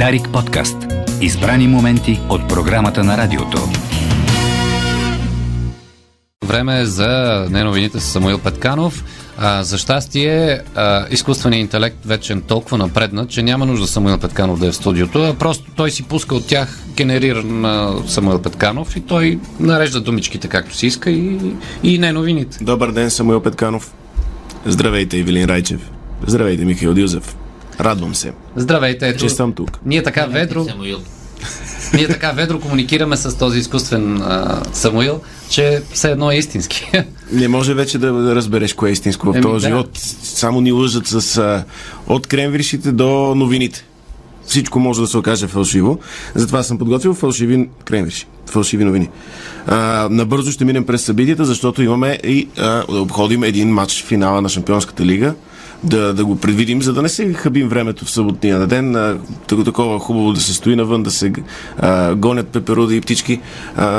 Дарик подкаст. Избрани моменти от програмата на радиото. Време е за неновините с Самуил Петканов. За щастие, изкуственият интелект вече е толкова напредна, че няма нужда Самуил Петканов да е в студиото, а просто той си пуска от тях генериран Самуил Петканов и той нарежда думичките както си иска и неновините. Добър ден, Самуил Петканов. Здравейте, Ивелин Райчев. Здравейте, Михаил Юзев. Радвам се. Здравейте. Ето, че съм тук. Ние така ведро комуникираме с този изкуствен Самуил, че все едно е истински. Не може вече да разбереш кое е истинско в този живот. Само ни лъжат с от кремвиршите до новините. Всичко може да се окаже фалшиво. Затова съм подготвил фалшиви кремвирши, фалшиви новини. Набързо ще минем през събитията, защото имаме и да обходим един матч в финала на Шампионската лига. Да го предвидим, за да не се хабим времето в съботния ден. Такова хубаво да се стои навън, да се гонят пеперуди и птички.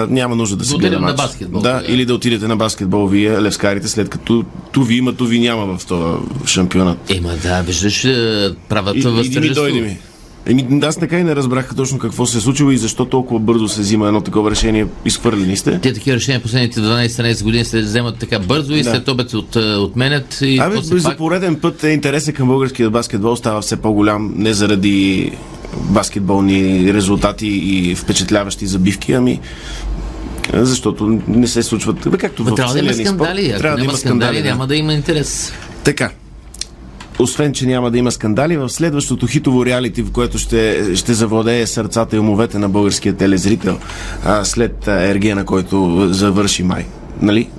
Няма нужда да се гледа матч. На баскетбол. Да, или да отидете на баскетбол вие, левскарите, след като ту ви има, ту ви няма в този шампионат. Ема да, виждаш, правата възтържество. Аз така и не разбрах точно какво се е случило и защо толкова бързо се взима едно такова решение. Изхвърлени сте. Те такива решения последните 12-13 години се вземат така бързо и след обед отменят. За пореден път интересът към българския баскетбол става все по-голям, не заради баскетболни резултати и впечатляващи забивки, ами защото не се случват. Както в целия ни спорт. Трябва да има скандали, няма да има интерес. Така. Освен, че няма да има скандали, в следващото хитово реалити, в което ще завладее сърцата и умовете на българския телезрител, след Ергена, който завърши май. Нали?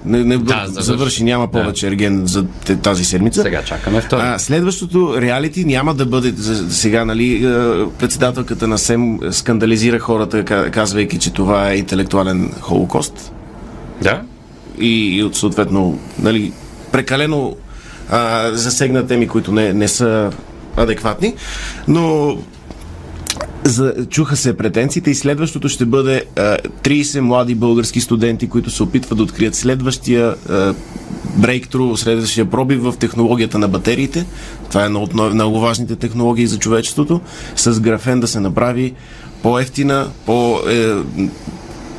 Завърши, няма повече Ерген за тази седмица. Сега чакаме втори. Следващото реалити няма да бъде сега, нали, председателката на СЕМ скандализира хората, казвайки, че това е интелектуален холокост. Да. И съответно, нали, прекалено засегна теми, които не са адекватни, но чуха се претенциите и следващото ще бъде 30 млади български студенти, които се опитват да открият следващия брейктру, следващия пробив в технологията на батериите. Това е една от много важните технологии за човечеството. С графен да се направи по-евтина,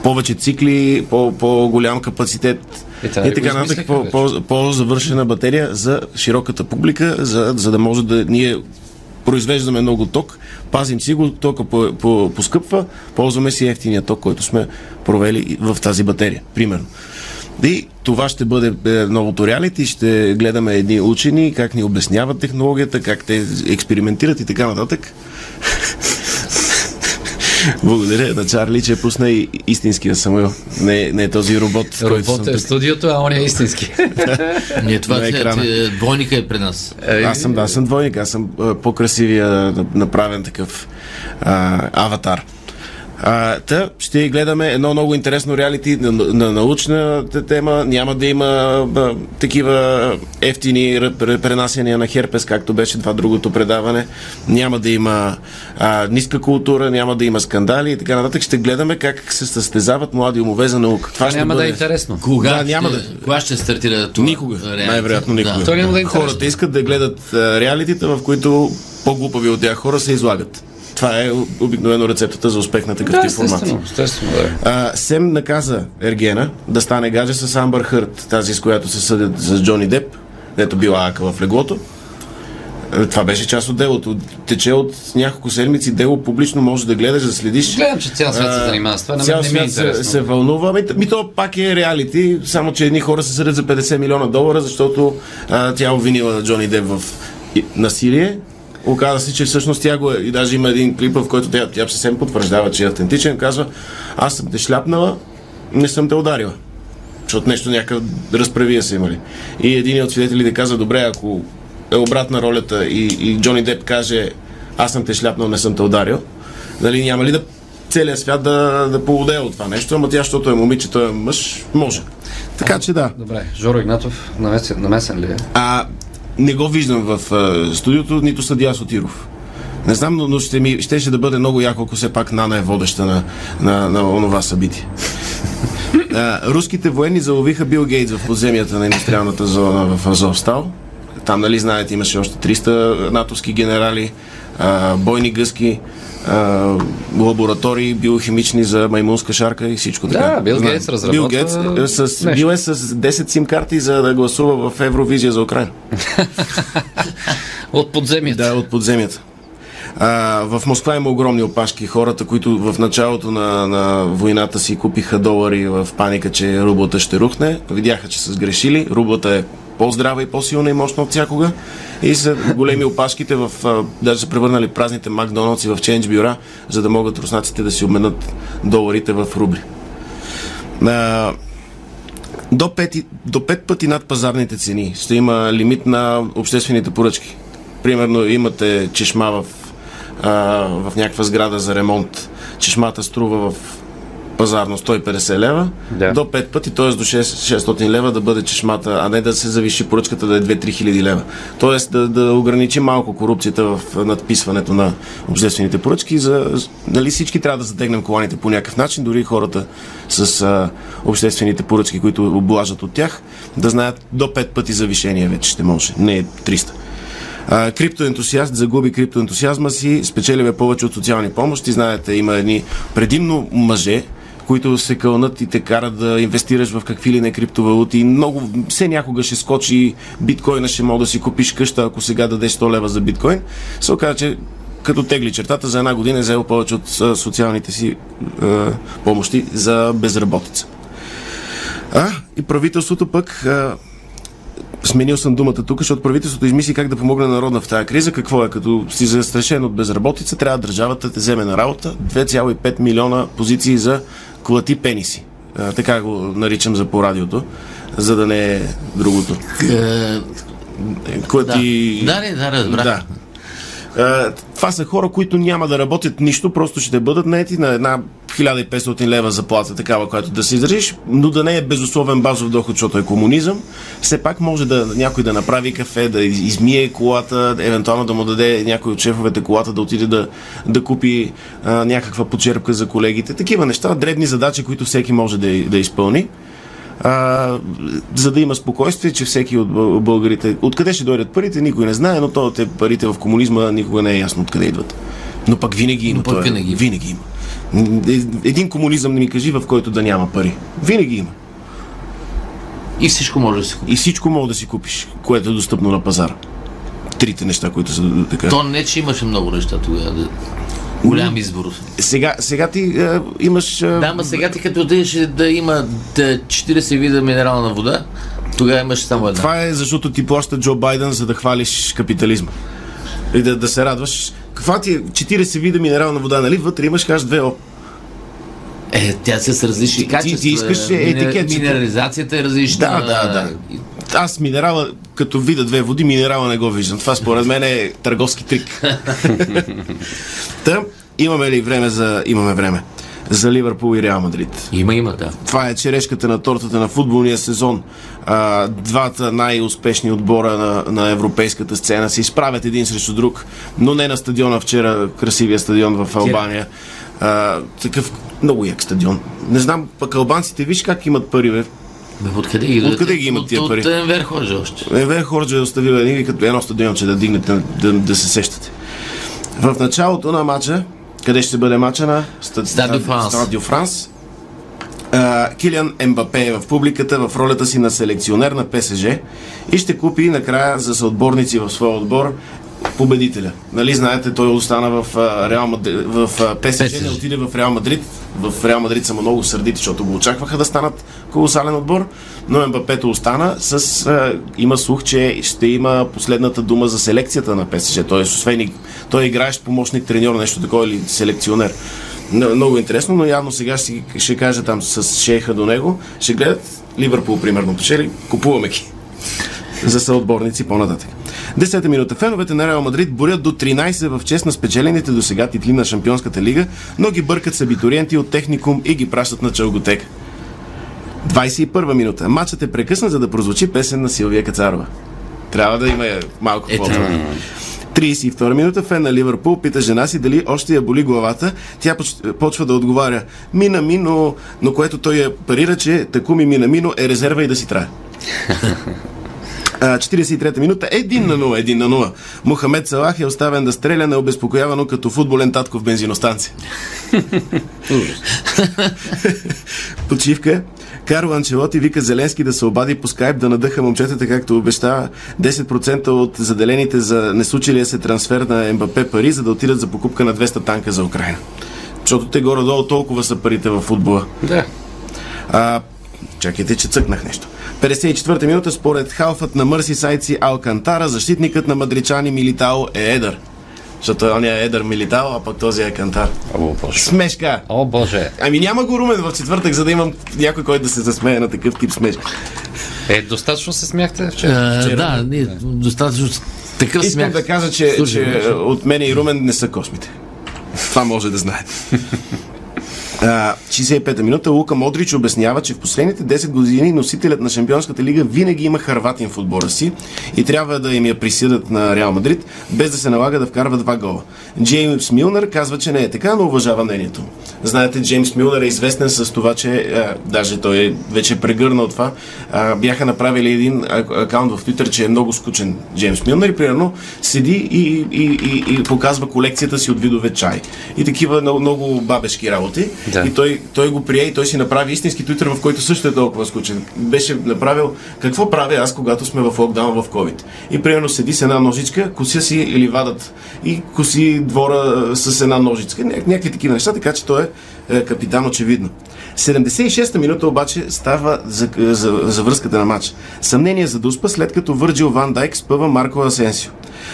повече цикли, по-голям капацитет и така нататък, по-завършена батерия за широката публика, за да може да ние произвеждаме много ток, пазим си го, тока поскъпва, ползваме си евтиния ток, който сме провели в тази батерия, примерно. И това ще бъде новото реалити, ще гледаме едни учени, как ни обясняват технологията, как те експериментират и така нататък. Благодаря на Чарли, че пусна и истинския Самуил. Не е този робот. Робот е в студиото, а он е истински. Не, това е двойника е при нас. Аз съм двойник, аз съм по-красивия направен такъв аватар. Ще гледаме едно много интересно реалити на научна тема. Няма да има такива ефтини пренасяния на херпес, както беше това другото предаване. Няма да има ниска култура, няма да има скандали и така нататък. Ще гледаме как се състезават млади умове за наука. Това ще няма бъде... да е интересно. Кога ще стартира това? Никога. Най-вероятно никога. Да. Хората искат да гледат реалитите, в които по-глупави от тях хора се излагат. Това е обикновено рецептата за успех на такъв тип формат. СЕМ наказа Ергена да стане гадже с Амбър Хърд, тази с която се съдят с Джонни Деп, дето била ака в леглото. Това беше част от делото. Тече от няколко седмици дело, публично можеш да гледаш, да следиш. Гледам, че цял свят се занимава с това. Цял свят се вълнува. То пак е реалити, само че едни хора се съдят за $50 милиона, защото тя обвинила на Джонни Деп в насилие. Оказва се, че всъщност тя го е. И даже има един клип, в който тя съвсем потвърждава, че е автентичен. Казва, аз съм те шляпнала, не съм те ударила. Защото нещо някакъв разправия са имали. И един от свидетелите казва, добре, ако е обратна ролята и Джонни Деп каже, аз съм те шляпнал, не съм те ударил, нали, няма ли да целият свят да поводее от това нещо, ама тя, защото е момиче, той е мъж, може. Така че да. Добре, Жоро Игнатов, намесен ли е? Не го виждам в студиото, нито съдия Сотиров. Не знам, но ще да бъде много яко, ако все пак Нана е водеща на онова събитие. Руските военни заловиха Бил Гейтс в подземията на индустриалната зона в Азовстал. Там, нали, знаете, имаше още 300 натовски генерали. бойни гъски, лаборатории биохимични за маймунска шарка и всичко така. Да, Бил Гейтс разработва. Бил е с 10 сим-карти, за да гласува в Евровизия за Украина. От подземията. Да, от подземията. В Москва има огромни опашки. Хората, които в началото на войната си купиха долари в паника, че рублата ще рухне, видяха, че са сгрешили. Рублата е по-здрава и по-силна и мощна от всякога. И са големи опашките, даже са превърнали празните Макдоналдси в чендж бюра, за да могат руснаците да си обменят доларите в рубли. До 5 пъти над пазарните цени ще има лимит на обществените поръчки. Примерно имате чешма в някаква сграда за ремонт. Чешмата струва в пазарно 150 лева, да. До 5 пъти, т.е. до 600 лева да бъде чешмата, а не да се завиши поръчката да е 2-3 хиляди лева. Т.е. да ограничи малко корупцията в надписването на обществените поръчки. Нали всички трябва да затегнем коланите по някакъв начин, дори хората с обществените поръчки, които облажат от тях, да знаят до 5 пъти завишение вече ще може, не 300. Криптоентусиаст загуби криптоентусиазма си, спечелива повече от социални помощи. Знаете, има едни предимно мъже, които се кълнат и те карат да инвестираш в какви ли не криптовалути. Много, все някога ще скочи биткоина, ще мога да си купиш къща, ако сега дадеш 100 лева за биткоин. Се оказа, че като тегли чертата, за една година е взел повече от социалните си помощи за безработица. И правителството пък... Сменил съм думата тук, защото правителството измисли как да помогне народа в тази криза. Какво е? Като си застрашен от безработица, трябва държавата да те вземе на работа. 2,5 милиона позиции за клати пениси. Така го наричам за по радиото, за да не е другото. Клати... Да, разбрах. Да. Това са хора, които няма да работят нищо, просто ще бъдат наети на една 1500 лева заплата, такава, която да се изразиш, но да не е безусловен базов доход, защото е комунизъм. Все пак може някой да направи кафе, да измие колата, евентуално да му даде някой от шефовете колата, да отиде да купи някаква почерпка за колегите. Такива неща, дребни задачи, които всеки може да изпълни. За да има спокойствие, че всеки от българите... Откъде ще дойдат парите, никой не знае, но те парите в комунизма никога не е ясно откъде идват. Но пак винаги има. Винаги има. Един комунизъм не ми кажи, в който да няма пари. Винаги има. И всичко може да си купиш. И всичко може да си купиш, което е достъпно на пазара. Трите неща, които са така... То не, че имаше много неща тогава. Голям избор. Сега ти имаш... Да, ма сега ти като отидеш да има 40 вида минерална вода, тогава имаш само една. Това е защото ти плаща Джо Байден, за да хвалиш капитализма. И да се радваш. Каква ти е 40 вида минерална вода, нали? Вътре имаш H2O. Тя се с различни качества. Ти искаш етикет. Минерализацията е различна. Да. Аз минерала, като видя две води, минерала не го виждам. Това според мен е търговски трик. Та, имаме ли време за... Имаме време. За Ливърпул и Реал Мадрид. Има, да. Това е черешката на тортата на футболния сезон. Двата най-успешни отбора на европейската сцена се изправят един срещу друг, но не на стадиона вчера, красивия стадион в Албания. Такъв много як стадион. Не знам, пък албанците, виж как имат пари, бе. Откъде ги имат тия пари? От Енвер Хорджа още. Енвер Хорджа е оставил едно стадионче да дигнете, да се сещате. В началото на матча, къде ще бъде матча на Стадио Франс, Килиан Ембапе е в публиката в ролята си на селекционер на ПСЖ и ще купи накрая за съотборници в своя отбор победителя. Нали, знаете, той остана в ПСЖ, не отиде в Реал Мадрид. В Реал Мадрид са много сърдити, защото го очакваха да станат колосален отбор, но Мбапето остана има слух, че ще има последната дума за селекцията на ПСЖ. Тоест, освен той е играещ помощник треньор, нещо такова, или селекционер. Много интересно, но явно сега ще кажа там с шейха до него, ще гледат Ливърпул, примерно, печели, купуваме ги за съотборници по-нататък. 10-та минута. Феновете на Реал Мадрид борят до 13 в чест на спечелените до сега титли на Шампионската лига, но ги бъркат с абитуриенти от техникум и ги пращат на чалготека. 21-та минута. Матчът е прекъснат, за да прозвучи песен на Силвия Кацарова. Трябва да има малко по-добре. 32-та минута. Фен на Ливърпул пита жена си дали още я боли главата. Тя почва да отговаря Минамино, но което той я парира, че Такуми Минамино е резерва и да си трае. 43-та минута, 1-0. Мохамед Салах е оставен да стреля необезпокоявано като футболен татко в бензиностанция. Почивка. Карл Анчелоти вика Зеленски да се обади по скайп да надъха момчетата, както обещава. 10% от заделените за несучилия се трансфер на Ембапе пари, за да отидат за покупка на 200 танка за Украина. Защото те горе-долу толкова са парите във футбола. Да. Чакайте, че цъкнах нещо. 54-та минута, според халфът на Мърси Сайци Алкантара, защитникът на мадричани Милитао е едър. Защото он е едър Милитао, а пък този е Алкантар. О, Боже. Смешка! О, Боже! Ами няма го Румен в четвъртък, за да имам някой, който да се засмее на такъв тип смешка. Достатъчно се смяхте вчера? Да, не, достатъчно такъв смях. Искам да кажа, че от мен и Румен не са космите. Това може да знаете. 65-та минута, Лука Модрич обяснява, че в последните 10 години носителят на Шампионската лига винаги има хърватин в отбора си и трябва да им я присъдят на Реал Мадрид, без да се налага да вкарва 2 гола. Джеймс Милнер казва, че не е така, но уважава мнението. Знаете, Джеймс Милнер е известен с това, че даже той е вече прегърнал това. Бяха направили един акаунт в Twitter, че е много скучен Джеймс Милнер и примерно седи и показва колекцията си от видове чай. И такива много бабешки работи. Да. И той го прие и той си направи истински Twitter, в който също е толкова скучен. Беше направил какво правя аз, когато сме в локдаун в COVID. И примерно седи с една ножичка, коси си или вадат и коси двора с една ножичка. Някакви такива неща, така че той е капитан очевидно. 76-та минута обаче става за връзката на матч. Съмнение за дуспа, след като Върджил Ван Дайк спъва Марко Асенсио.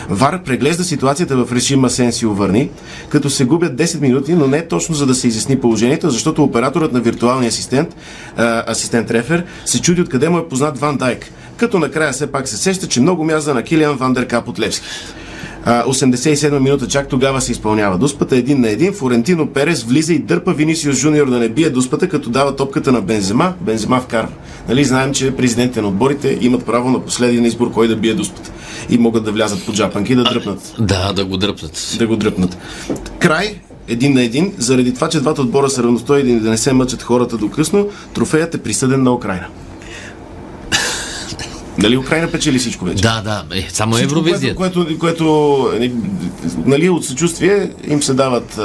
Вар преглежда ситуацията в режим Асенсио върни, като се губят 10 минути, но не точно за да се изясни положението, защото операторът на виртуалния асистент рефер, се чуди откъде му е познат Ван Дайк, като накрая все пак се сеща, че много мяза на Килиан Вандеркап от Левски. 87 минута, чак тогава се изпълнява дуспата 1-1, Флорентино Перес влиза и дърпа Винисиус Жуниор да не бие дуспата, като дава топката на Бензема вкарва. Нали, знаем, че президентите на отборите имат право на последен избор кой да бие дуспата и могат да влязат по джапанки и да дръпнат. Да го дръпнат. Край 1-1, заради това, че двата отбора са равностойни и да не се мъчат хората до късно, трофеят е присъден на Украйна. Нали Украйна печели всичко вече? Да. Само Евровизия. Което нали, от съчувствие им се дават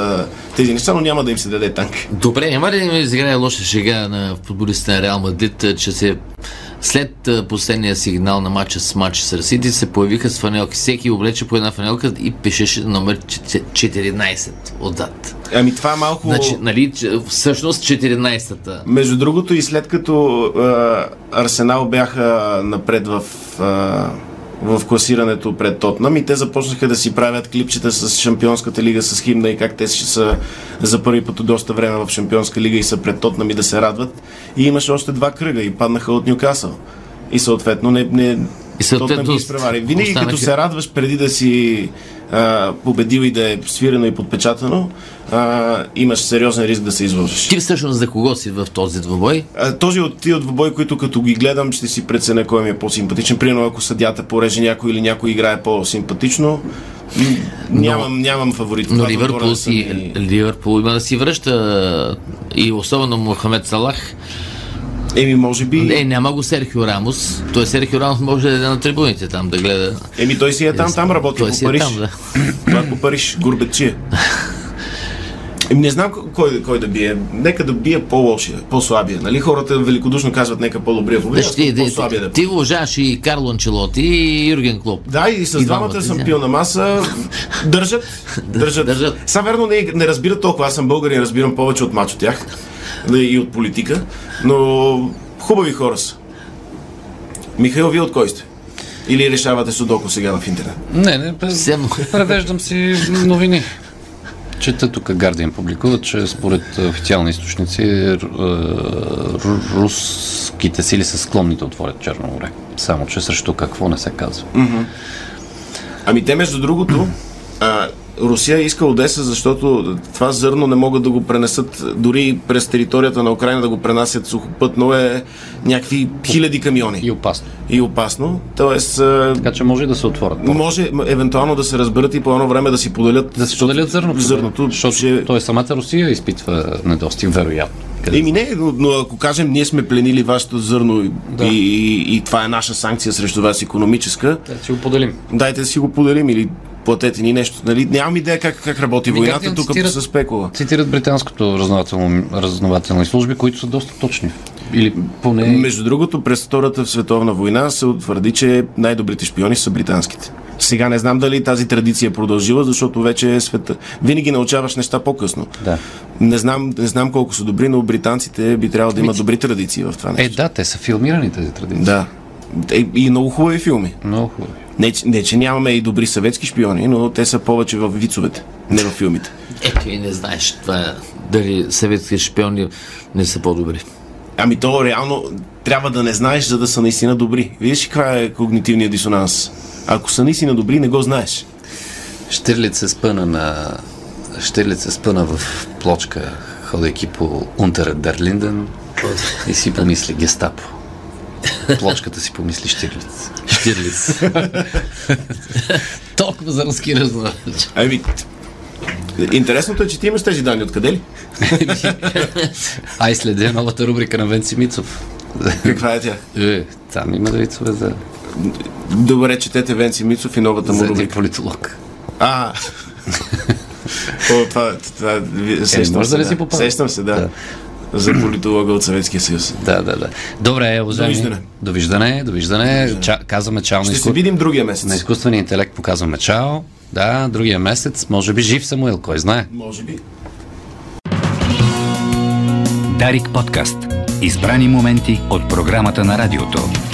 тези неща, но няма да им се даде танк. Добре, няма ли да изиграе лоша шега на футболистите на Реал Мадрид, че се след последния сигнал на матча с Сити се появиха с фанелки. Всеки облече по една фанелка и пишеше номер 14 отзад. Ами това малко... Значи, нали, всъщност 14-та. Между другото и след като Арсенал бяха напред в класирането пред Тотнам и те започнаха да си правят клипчета с Шампионската лига, с химна и как те ще са за първи път от доста време в Шампионска лига и са пред Тотнам и да се радват. И имаше още 2 кръга и паднаха от Нюкасъл. И съответно Тотнам ги изпревари. Винаги като се радваш преди да си победил и да е свирено и подпечатано, имаш сериозен риск да се изложиш. Ти всъщност за кого си в този двобой? Този от тия двобой, които като ги гледам, ще си преценя кой ми е по-симпатичен. Примерно ако съдята пореже някой или някой играе по-симпатично, нямам фаворит. Но Ливърпул има да си връща и особено Мохамед Салах. Еми, може би... няма го Серхио Рамос. Той Серхио Рамос може да е на трибуните там да гледа. Еми, той си е там работи по Париж. Това по Париж, гурбетчия. Не знам кой да бие. Нека да бие по-лошия, по-слабия. Нали? Хората великодушно казват нека по-добрия победител, по-слабия да бие. Ти уважаваш и Карл Анчелоти и Юрген Клоп. Да, и с двамата съм пил на маса. Държат. Са верно не разбират толкова. Аз съм българин, разбирам повече от мач от тях. И от политика. Но хубави хора са. Михаил, вие от кой сте? Или решавате судоко сега в интернет? Превеждам си новини. Чета тук Guardian публикуват, че според официални източници руските сили са склонни да отворят Черно море. Само че срещу какво не се казва. Ами те между другото Русия иска Одеса, защото това зърно не могат да го пренесат дори през територията на Украйна, да го пренасят сухопътно е някакви хиляди камиони. И опасно. Тоест, така че може да се отворят. Може евентуално да се разберат и по едно време да си поделят. Да си поделят зърното. Защото той самата Русия изпитва недостиг, вероятно. Еми не, но ако кажем, ние сме пленили вашето зърно, да, и това е наша санкция срещу вас икономическа. Да си го поделим. Дайте да си го поделим или платете ни нещо. Нали? Нямам идея как работи войната, тук се спекула. Цитират британското разузнавателни служби, които са доста точни. Или поне... Между другото, през Втората световна война се твърди, че най-добрите шпиони са британските. Сега не знам дали тази традиция продължила, защото вече е света. Винаги научаваш неща по-късно. Да. Не знам колко са добри, но британците би трябвало да имат добри традиции в това нещо. Да, те са филмирани тези традиции. Да. И много хубави филми. Много хубави. Не, че нямаме и добри съветски шпиони, но те са повече в вицовете, не в филмите. Ето и не знаеш това, дали съветски шпиони не са по-добри. Ами то реално трябва да не знаеш, за да са наистина добри. Видиш каква е когнитивният дисонанс? Ако са наистина добри, не го знаеш. Щирлиц се спъна в Плочка, ходейки по Унтер Дерлинден и си помисли гестапо. Плочката си помисли Щирлиц. Щирлиц. Толкова за руски разновач. Ами, интересното е, че ти имаш тези данни. Откъде ли? Ай, следя новата рубрика на Венци Мицов. Каква е тя? Там има вицове за... Добре, четете Венци Мицов и новата му рубрика. За един политолог. Това сещам се, да. За политолога от Съветския съюз. Да. Добре, уважаеми. Довиждане. Казваме чао. Ще се видим другия месец. На изкуствения интелект показваме чао. Да, другия месец. Може би жив Самуил, кой знае. Може би. Дарик подкаст. Избрани моменти от програмата на радиото.